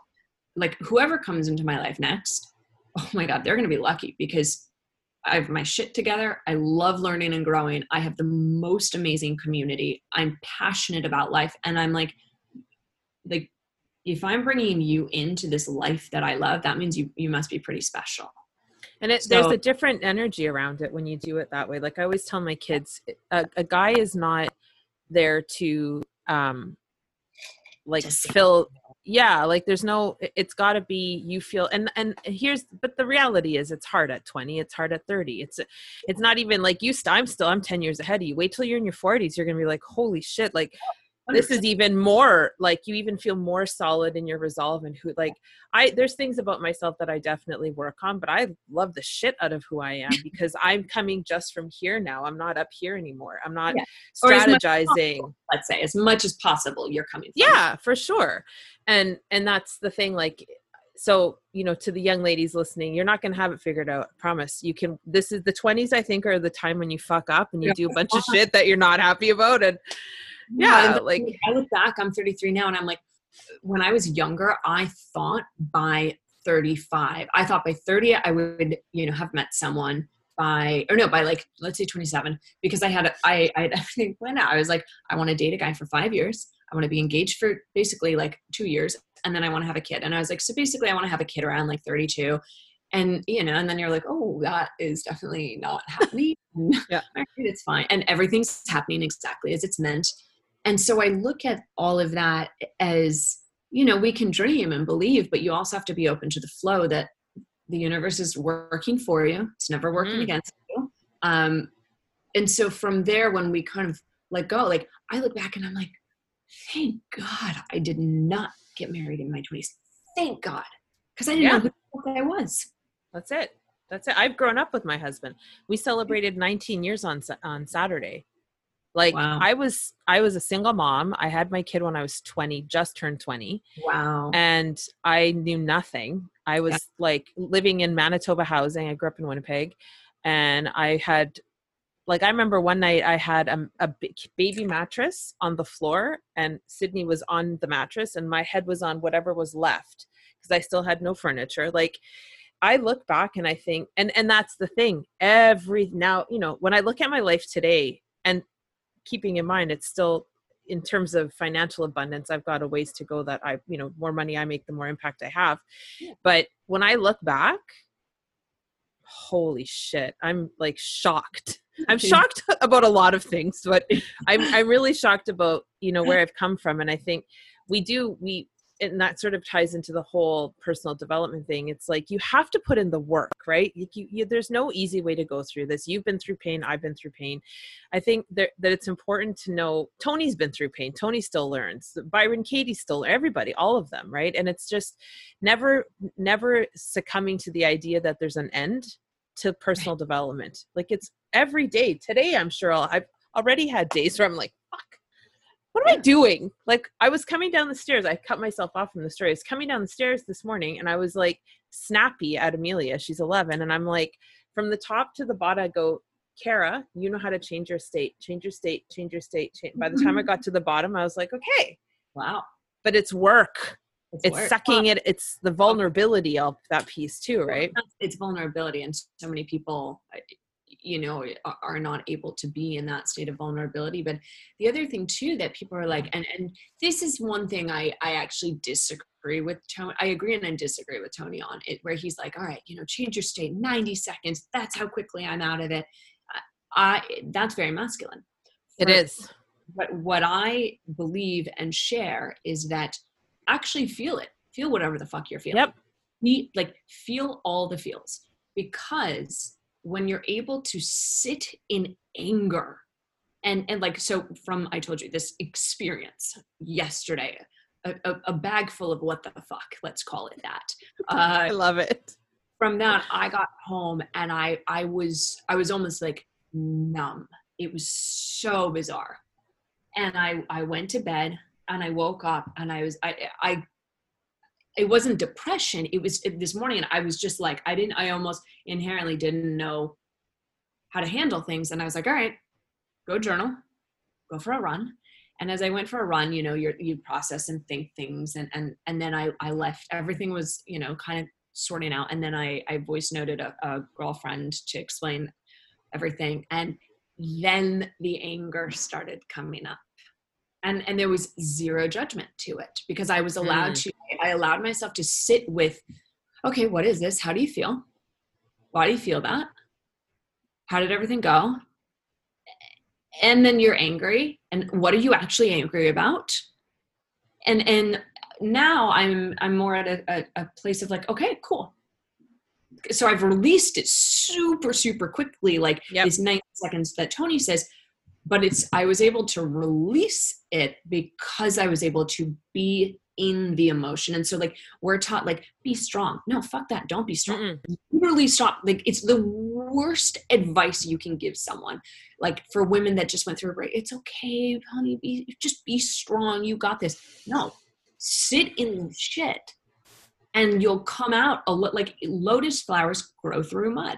like, whoever comes into my life next, oh my God, they're going to be lucky because I have my shit together. I love learning and growing. I have the most amazing community. I'm passionate about life. And I'm like, like, if I'm bringing you into this life that I love, that means you, you must be pretty special. And it, so, there's a different energy around it when you do it that way. Like I always tell my kids, a, a guy is not there to um, like fill. Yeah. Like there's no, it's gotta be, you feel, and, and here's, but the reality is it's hard at twenty. It's hard at thirty. It's, it's not even like you, st- I'm still, I'm ten years ahead of you. Wait till you're in your forties. You're going to be like, holy shit. Like, this is even more like you even feel more solid in your resolve and who, like I, there's things about myself that I definitely work on, but I love the shit out of who I am because I'm coming just from here now. I'm not up here anymore. I'm not yeah. strategizing. Possible, let's say as much as possible you're coming. From. Yeah, for sure. And, and that's the thing. Like, so, you know, to the young ladies listening, you're not going to have it figured out. I promise you can, this is the twenties, I think, are the time when you fuck up and you yeah. do a bunch of shit that you're not happy about. And, Yeah, yeah, like I look back, I'm thirty-three now. And I'm like, when I was younger, I thought by thirty-five, I thought by thirty, I would, you know, have met someone by, or no, by like, let's say twenty-seven, because I had, a, I, I had everything planned out. I was like, I want to date a guy for five years. I want to be engaged for basically like two years. And then I want to have a kid. And I was like, so basically I want to have a kid around like thirty-two. And, you know, and then you're like, oh, that is definitely not happening. Yeah, it's fine. And everything's happening exactly as it's meant. And so I look at all of that as, you know, we can dream and believe, but you also have to be open to the flow that the universe is working for you. It's never working mm. against you. Um, and so from there, when we kind of let go, like I look back and I'm like, thank God I did not get married in my twenties. Thank God. Cause I didn't yeah. know who the fuck I was. That's it. That's it. I've grown up with my husband. We celebrated nineteen years on, on Saturday. Like wow. I was, I was a single mom. I had my kid when I was twenty, just turned twenty. Wow. And I knew nothing. I was yeah. like living in Manitoba housing. I grew up in Winnipeg and I had like, I remember one night I had a, a baby mattress on the floor and Sydney was on the mattress and my head was on whatever was left because I still had no furniture. Like I look back and I think, and, and that's the thing every now, you know, when I look at my life today and keeping in mind, it's still in terms of financial abundance, I've got a ways to go that I, you know, more money I make, the more impact I have. Yeah. But when I look back, holy shit, I'm like shocked. I'm shocked about a lot of things, but I'm, I'm really shocked about, you know, where I've come from. And I think we do, we, and that sort of ties into the whole personal development thing. It's like, you have to put in the work, right? You, you, you, there's no easy way to go through this. You've been through pain. I've been through pain. I think that, that it's important to know Tony's been through pain. Tony still learns. Byron, Katie still, everybody, all of them. Right. And it's just never, never succumbing to the idea that there's an end to personal development. Like it's every day today. I'm sure I'll, I've already had days where I'm like, what am I doing? Like I was coming down the stairs. I cut myself off from the story. I was coming down the stairs this morning and I was like snappy at Amelia. She's eleven. And I'm like, from the top to the bottom, I go, Kara, you know how to change your state, change your state, change your state. Change. By the time I got to the bottom, I was like, okay, wow. But it's work. It's, it's work. sucking it. It's the vulnerability of that piece too, right? It's vulnerability. And so many people, you know, are not able to be in that state of vulnerability. But the other thing too, that people are like, and, and this is one thing I, I actually disagree with Tony. I agree and I disagree with Tony on it, where he's like, all right, you know, change your state, ninety seconds. That's how quickly I'm out of it. I, that's very masculine. It is. But what I believe and share is that actually feel it. Feel whatever the fuck you're feeling. Yep. Be, like, feel all the feels. Because when you're able to sit in anger and, and like, so from, I told you this experience yesterday, a, a, a bag full of what the fuck, let's call it that. Uh, I love it. From that, I got home and I, I was, I was almost like numb. It was so bizarre. And I, I went to bed and I woke up and I was, I, I, it wasn't depression. It was it, this morning. And I was just like, I didn't, I almost inherently didn't know how to handle things. And I was like, all right, go journal, go for a run. And as I went for a run, you know, you're, you process and think things. And, and, and then I, I left, everything was, you know, kind of sorting out. And then I, I voice noted a, a girlfriend to explain everything. And then the anger started coming up. And and there was zero judgment to it because I was allowed mm. to, I allowed myself to sit with, okay, what is this? How do you feel? Why do you feel that? How did everything go? And then you're angry. And what are you actually angry about? And and now I'm I'm more at a, a, a place of like, okay, cool. So I've released it super, super quickly, like yep. these ninety seconds that Tony says. But it's, I was able to release it because I was able to be in the emotion. And so like, we're taught like, be strong. No, fuck that. Don't be strong. Mm-mm. Literally stop. Like it's the worst advice you can give someone. Like for women that just went through a break, it's okay, honey, be, just be strong. You got this. No, sit in the shit and you'll come out a lot. Like lotus flowers grow through mud.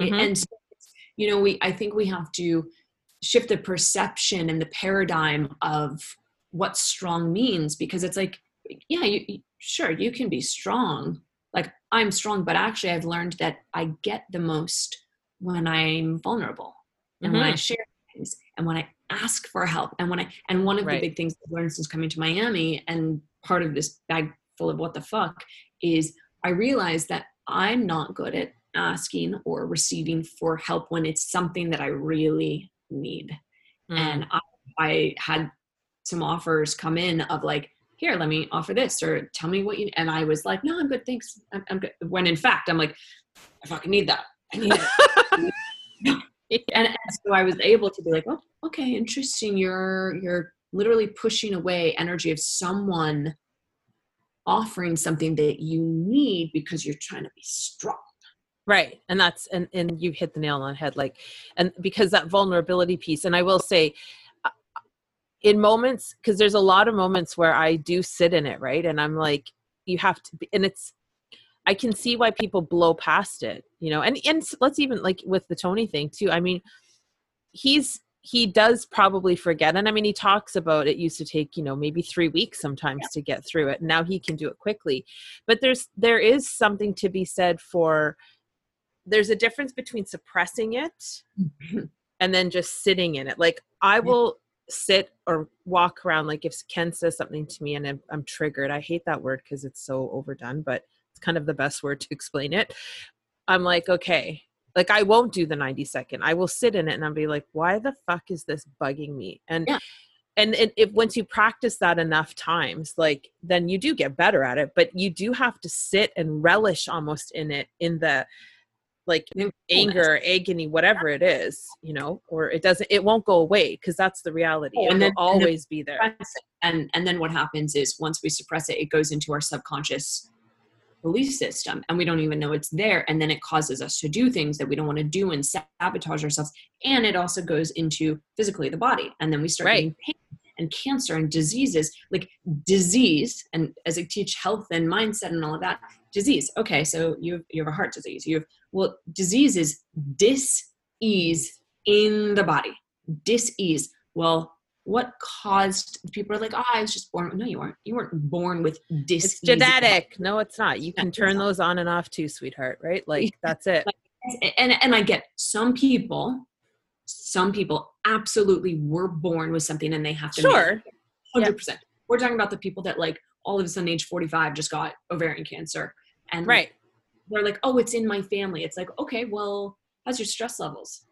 Mm-hmm. And so, you know, we, I think we have to shift the perception and the paradigm of what strong means, because it's like, yeah, you, you, sure, you can be strong. Like I'm strong, but actually I've learned that I get the most when I'm vulnerable and mm-hmm. when I share things and when I ask for help. And when I, and one of right. the big things I've learned since coming to Miami, and part of this bag full of what the fuck, is I realized that I'm not good at asking or receiving for help when it's something that I really need. Mm. And I, I had some offers come in of like, here, let me offer this or tell me what you, and I was like, no, I'm good. Thanks. I'm, I'm good. When in fact, I'm like, I fucking need that. I need it. and, and so I was able to be like, oh, okay. Interesting. You're, you're literally pushing away energy of someone offering something that you need because you're trying to be strong. Right. And that's, and, and you hit the nail on the head, like, and because that vulnerability piece, and I will say in moments, cause there's a lot of moments where I do sit in it. Right. And I'm like, you have to be, and it's, I can see why people blow past it, you know, and, and let's even like with the Tony thing too. I mean, he's, he does probably forget. And I mean, he talks about it used to take, you know, maybe three weeks sometimes yeah. to get through it. Now he can do it quickly, but there's, there is something to be said for, there's a difference between suppressing it and then just sitting in it. Like I will sit or walk around. Like if Ken says something to me and I'm, I'm triggered, I hate that word because it's so overdone, but it's kind of the best word to explain it. I'm like, okay, like I won't do the ninety second. I will sit in it and I'll be like, why the fuck is this bugging me? And, yeah. and, and if once you practice that enough times, like then you do get better at it, but you do have to sit and relish almost in it, in the, like anger, agony, whatever it is, you know, or it doesn't, it won't go away because that's the reality. It will always be there. And and then what happens is once we suppress it, it goes into our subconscious belief system and we don't even know it's there. And then it causes us to do things that we don't want to do and sabotage ourselves. And it also goes into physically the body. And then we start getting pain and cancer and diseases, like disease. And as I teach health and mindset and all of that, disease. Okay. So you have, you have a heart disease. You have, well, disease is dis-ease in the body. Dis-ease. Well, what caused, people are like, oh, I was just born. No, you weren't. You weren't born with dis-ease. It's genetic. No, it's not. You can turn those on and off too, sweetheart. Right? Like that's it. Like, and, and I get some people, some people absolutely were born with something and they have to sure. make one hundred percent. Yeah. We're talking about the people that like all of a sudden age forty-five just got ovarian cancer and right. they're like, oh, it's in my family. It's like, okay, well, how's your stress levels?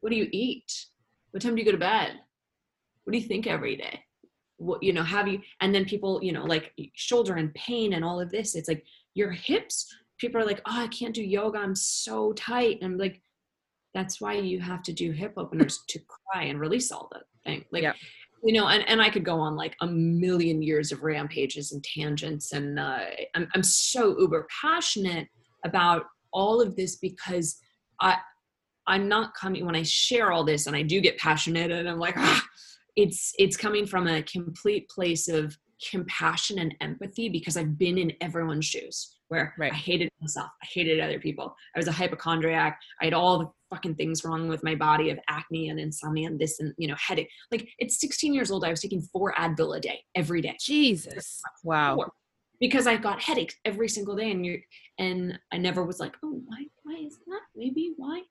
What do you eat? What time do you go to bed? what do you think every day? What, you know, have you, and then people, you know, like shoulder and pain and all of this. It's like your hips, people are like, oh, I can't do yoga, I'm so tight. And I'm like, that's why you have to do hip openers to cry and release all that thing. Like, yeah. you know, and, and I could go on like a million years of rampages and tangents. And uh, I'm, I'm so uber passionate about all of this because I, I'm not coming, when I share all this and I do get passionate and I'm like, ah, it's, it's coming from a complete place of compassion and empathy because I've been in everyone's shoes where right. I hated myself. I hated other people. I was a hypochondriac. I had all the fucking things wrong with my body of acne and insomnia and this and, you know, headache. Like at sixteen years old, I was taking four Advil a day, every day. Jesus. Wow. Four. Because I got headaches every single day. And you and I never was like, oh, why, why is that? Maybe why?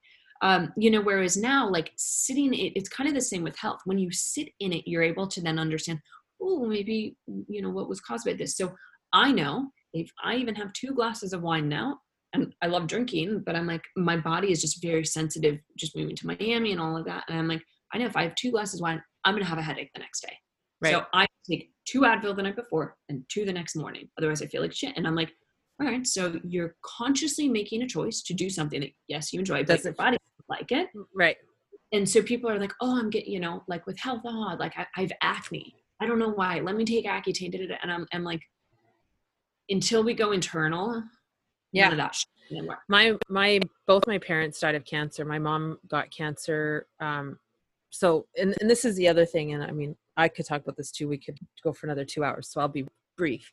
Um, you know, whereas now, like sitting, it, it's kind of the same with health. When you sit in it, you're able to then understand, oh, maybe, you know, what was caused by this. So I know if I even have two glasses of wine now, and I love drinking, but I'm like, my body is just very sensitive, just moving to Miami and all of that. And I'm like, I know if I have two glasses of wine, I'm going to have a headache the next day. Right. So I take two Advil the night before and two the next morning. Otherwise I feel like shit. And I'm like, all right, so you're consciously making a choice to do something that yes, you enjoy, but your body doesn't like it. Right. And so people are like, oh, I'm getting, you know, like with health, oh, like I, I have acne. I don't know why. Let me take Accutane. Da, da, da. And I'm, I'm like, until we go internal, yeah. none of that shit anymore. My, my, both my parents died of cancer. My mom got cancer. Um, so, and, and this is the other thing. And I mean, I could talk about this too. We could go for another two hours. So I'll be brief,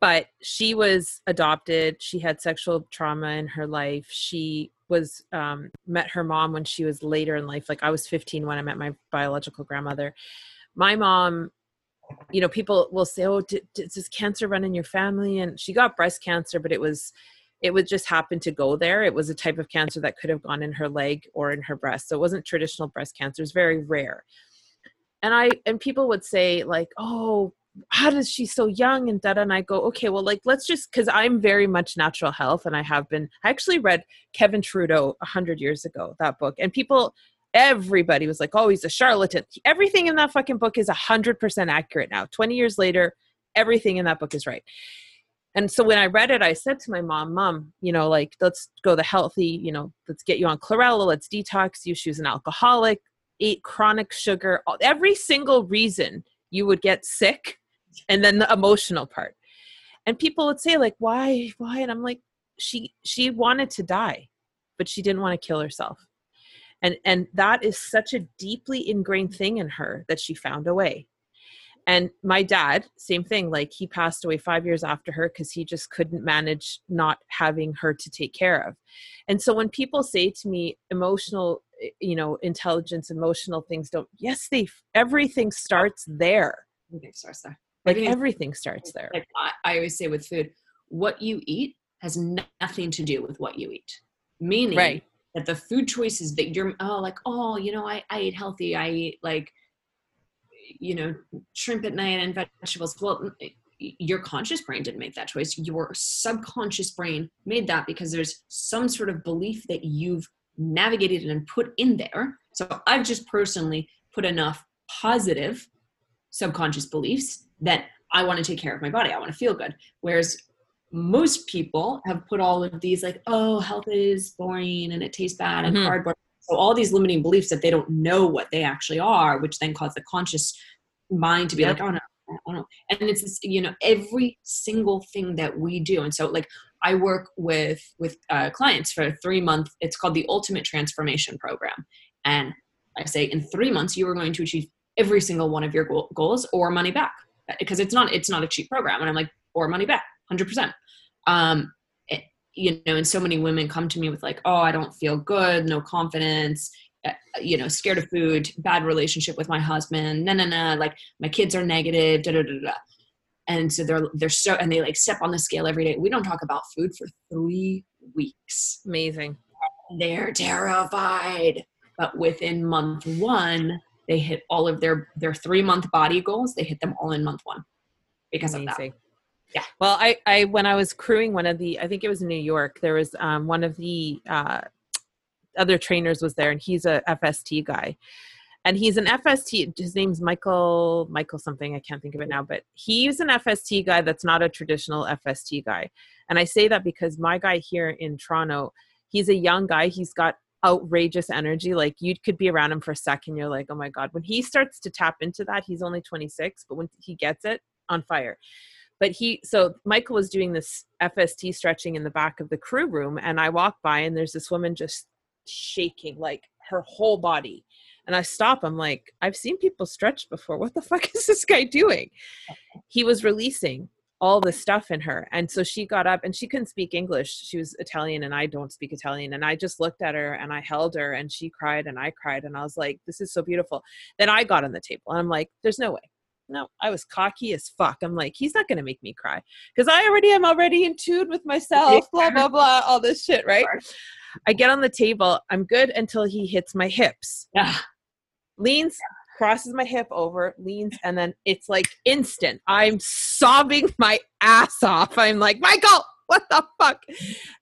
but she was adopted. She had sexual trauma in her life. She was, um, met her mom when she was later in life. Like I was fifteen when I met my biological grandmother. My mom, you know, people will say, oh, d- d- does cancer run in your family? And she got breast cancer, but it was, it would just happen to go there. It was a type of cancer that could have gone in her leg or in her breast. So it wasn't traditional breast cancer. It's very rare. And I, and people would say like, oh, how does she so young and that? And I go, okay, well, like, let's just, cause I'm very much natural health. And I have been, I actually read Kevin Trudeau a hundred years ago, that book, and people, everybody was like, oh, he's a charlatan. Everything in that fucking book is one hundred percent accurate now. twenty years later, everything in that book is right. And so when I read it, I said to my mom, mom, you know, like, let's go the healthy, you know, let's get you on chlorella, let's detox you. She was an alcoholic, ate chronic sugar, all, every single reason you would get sick. And then the emotional part. And people would say like, why, why? And I'm like, she, she wanted to die, but she didn't want to kill herself. And and that is such a deeply ingrained thing in her that she found a way. And my dad, same thing, like he passed away five years after her because he just couldn't manage not having her to take care of. And so when people say to me, emotional, you know, intelligence, emotional things don't, yes, they, everything starts there. Everything starts there. Like everything, everything starts there. Like I, I always say with food, what you eat has nothing to do with what you eat. Meaning. Right. That the food choices that you're, oh, like, oh, you know, I, I eat healthy. I eat like, you know, shrimp at night and vegetables. Well, your conscious brain didn't make that choice. Your subconscious brain made that because there's some sort of belief that you've navigated and put in there. So I've just personally put enough positive subconscious beliefs that I want to take care of my body. I want to feel good. Whereas most people have put all of these like, oh, health is boring and it tastes bad and mm-hmm. cardboard. So all these limiting beliefs that they don't know what they actually are, which then cause the conscious mind to be yeah. like, oh no, oh no. And it's this, you know, every single thing that we do. And so like I work with, with uh, clients for a three month, it's called the Ultimate Transformation Program. And I say in three months, you are going to achieve every single one of your goal- goals or money back because it's not, it's not a cheap program. And I'm like, or money back. one hundred percent. Um, it, you know, and so many women come to me with like, oh, I don't feel good, no confidence, uh, you know, scared of food, bad relationship with my husband, na na na, like my kids are negative, da da da da. And so they're they're so and they like step on the scale every day. We don't talk about food for three weeks. Amazing. They're terrified, but within month one, they hit all of their their three month body goals. They hit them all in month one because Amazing. Of that. Yeah. Well, I, I, when I was crewing one of the, I think it was in New York, there was, um, one of the, uh, other trainers was there and he's a F S T guy. And he's an F S T. His name's Michael, Michael something. I can't think of it now, but he's an F S T guy that's not a traditional F S T guy. And I say that because my guy here in Toronto, he's a young guy. He's got outrageous energy. Like, you could be around him for a second, you're like, oh my God. When he starts to tap into that, he's only twenty-six, but when he gets it, on fire. But he, so Michael was doing this F S T stretching in the back of the crew room, and I walked by and there's this woman just shaking, like her whole body. And I stop, I'm like, I've seen people stretch before. What the fuck is this guy doing? He was releasing all the stuff in her. And so she got up, and she couldn't speak English. She was Italian and I don't speak Italian. And I just looked at her and I held her, and she cried and I cried. And I was like, this is so beautiful. Then I got on the table and I'm like, there's no way. No, I was cocky as fuck. I'm like, he's not going to make me cry because I already am already in tune with myself, blah, blah, blah, all this shit, right? I get on the table. I'm good until he hits my hips. Yeah. Leans, crosses my hip over, leans, and then it's like instant. I'm sobbing my ass off. I'm like, Michael, what the fuck?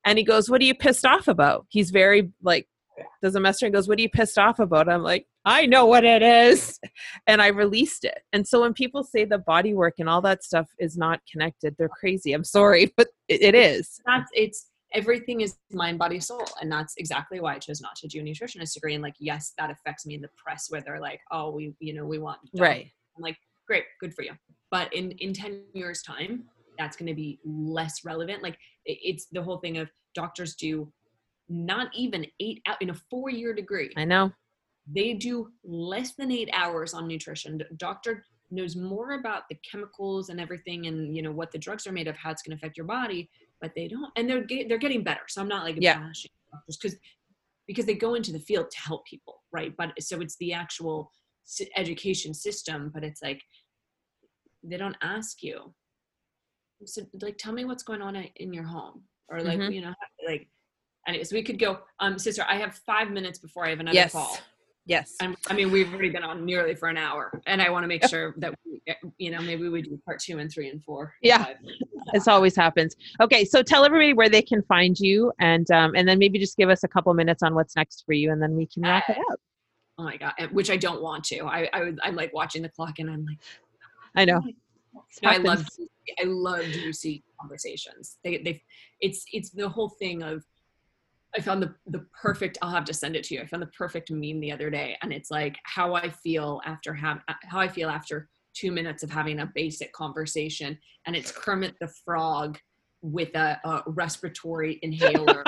And he goes, what are you pissed off about? He's very like, doesn't mess around. He goes, what are you pissed off about? I'm like, I know what it is. And I released it. And so when people say the body work and all that stuff is not connected, they're crazy. I'm sorry, but it, it is. That's, it's everything is mind, body, soul. And that's exactly why I chose not to do a nutritionist degree. And like, yes, that affects me in the press where they're like, oh, we, you know, we want, right. I'm like, great, good for you. But in, in ten years time, that's going to be less relevant. Like it, it's the whole thing of doctors do not even eight out in a four year degree. I know. They do less than eight hours on nutrition. Doctor knows more about the chemicals and everything, and you know what the drugs are made of, how it's going to affect your body, but they don't. And they're get, they're getting better, so I'm not like yeah. bashing doctors because because they go into the field to help people, right? But so it's the actual education system, but it's like they don't ask you. So like, tell me what's going on in your home, or like mm-hmm. you know, like. Anyways, we could go, um, sister, I have five minutes before I have another yes. call. Yes. I'm, I mean, we've already been on nearly for an hour, and I want to make sure that, we, you know, maybe we do part two and three and four. And yeah. Five. This always happens. Okay. So tell everybody where they can find you, and, um, and then maybe just give us a couple minutes on what's next for you, and then we can wrap uh, it up. Oh my God. Which I don't want to, I, I would, I'm like watching the clock and I'm like, I know. No, I love, I love juicy conversations. They, they, it's, it's the whole thing of, I found the, the perfect, I'll have to send it to you. I found the perfect meme the other day. And it's like how I feel after have, how I feel after two minutes of having a basic conversation. And it's Kermit the Frog with a, a respiratory inhaler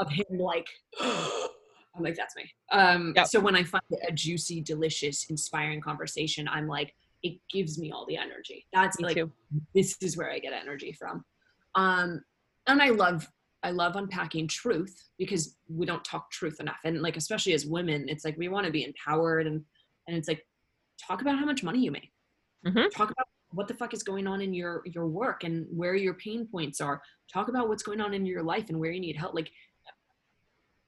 of him. Like, I'm like, that's me. Um, yep. So when I find a juicy, delicious, inspiring conversation, I'm like, it gives me all the energy. That's me like, too. This is where I get energy from. Um, and I love, I love unpacking truth because we don't talk truth enough. And like, especially as women, it's like, we want to be empowered. And, and it's like, talk about how much money you make. Mm-hmm. Talk about what the fuck is going on in your, your work and where your pain points are. Talk about what's going on in your life and where you need help. Like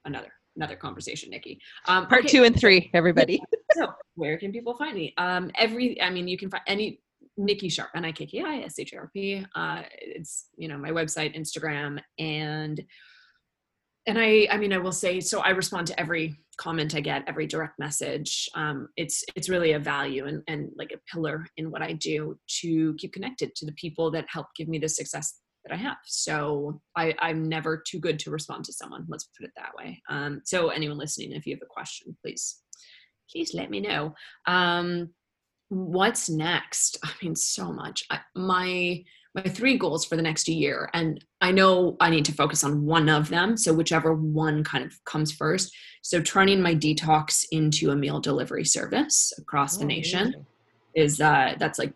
another, another conversation, Nikki. Um, Part okay. two and three, everybody. So where can people find me? Um, every, I mean, you can find any, Nikki Sharp, N I K K I S H A R P. Uh, it's, you know, my website, Instagram, and, and I, I mean, I will say, so I respond to every comment I get, every direct message. Um, it's, it's really a value and, and like a pillar in what I do to keep connected to the people that help give me the success that I have. So I, I'm never too good to respond to someone. Let's put it that way. Um, so anyone listening, if you have a question, please, please let me know. Um, What's next? I mean, so much. I, my my three goals for the next year, and I know I need to focus on one of them. So whichever one kind of comes first. So turning my detox into a meal delivery service across oh, the nation amazing. is uh, that's like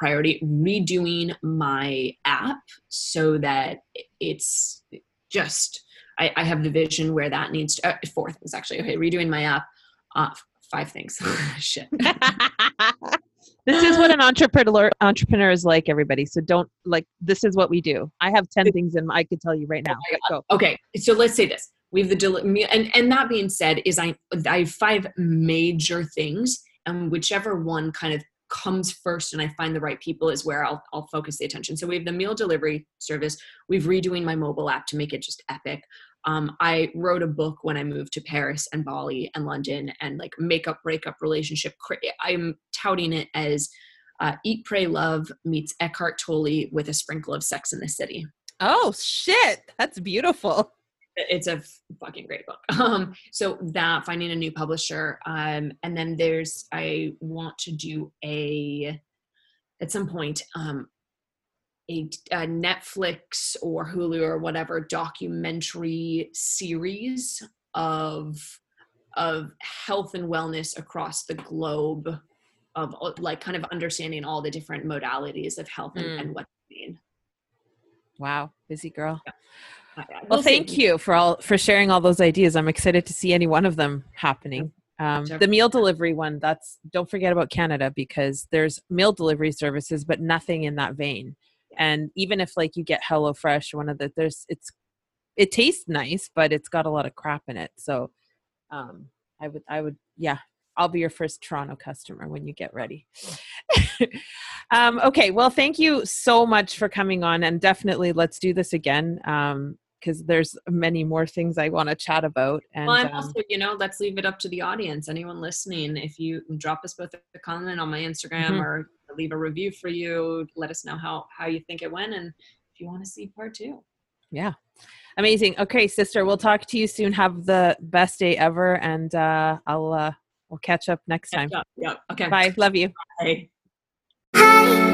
priority. Redoing my app so that it's just I, I have the vision where that needs to. Uh, fourth is actually okay. Redoing my app. Uh, Five things. Shit. This is what an entrepreneur entrepreneur is like, everybody. So don't like, this is what we do. I have ten things in my, I could tell you right now. Go. Okay. So let's say this. We have the, deli- and, and that being said is I, I have five major things, and whichever one kind of comes first and I find the right people is where I'll, I'll focus the attention. So we have the meal delivery service. We've redoing my mobile app to make it just epic. Um, I wrote a book when I moved to Paris and Bali and London, and like makeup, breakup, relationship. I'm touting it as uh, Eat, Pray, Love meets Eckhart Tolle with a sprinkle of Sex and the City. Oh shit. That's beautiful. It's a fucking great book. Um, so that, finding a new publisher. Um, and then there's, I want to do a, at some point, um, a, a Netflix or Hulu or whatever documentary series of, of health and wellness across the globe, of like kind of understanding all the different modalities of health mm. and, and what they mean. Wow. Busy girl. Yeah. Well, we'll thank see. you for all for sharing all those ideas. I'm excited to see any one of them happening. Um, the meal delivery one, that's don't forget about Canada, because there's meal delivery services, but nothing in that vein. And even if like you get HelloFresh, one of the there's it's it tastes nice, but it's got a lot of crap in it. So um, I would I would yeah. I'll be your first Toronto customer when you get ready. um, okay. Well, thank you so much for coming on, and definitely let's do this again. Um, cause there's many more things I want to chat about. And well, I'm also, you know, let's leave it up to the audience. Anyone listening, if you drop us both a comment on my Instagram mm-hmm. or leave a review for you, let us know how, how you think it went. And if you want to see part two. Yeah. Amazing. Okay, sister, we'll talk to you soon. Have the best day ever. And, uh, I'll, uh, We'll catch up next time. Catch up. Yeah. Okay. Bye. Love you. Bye.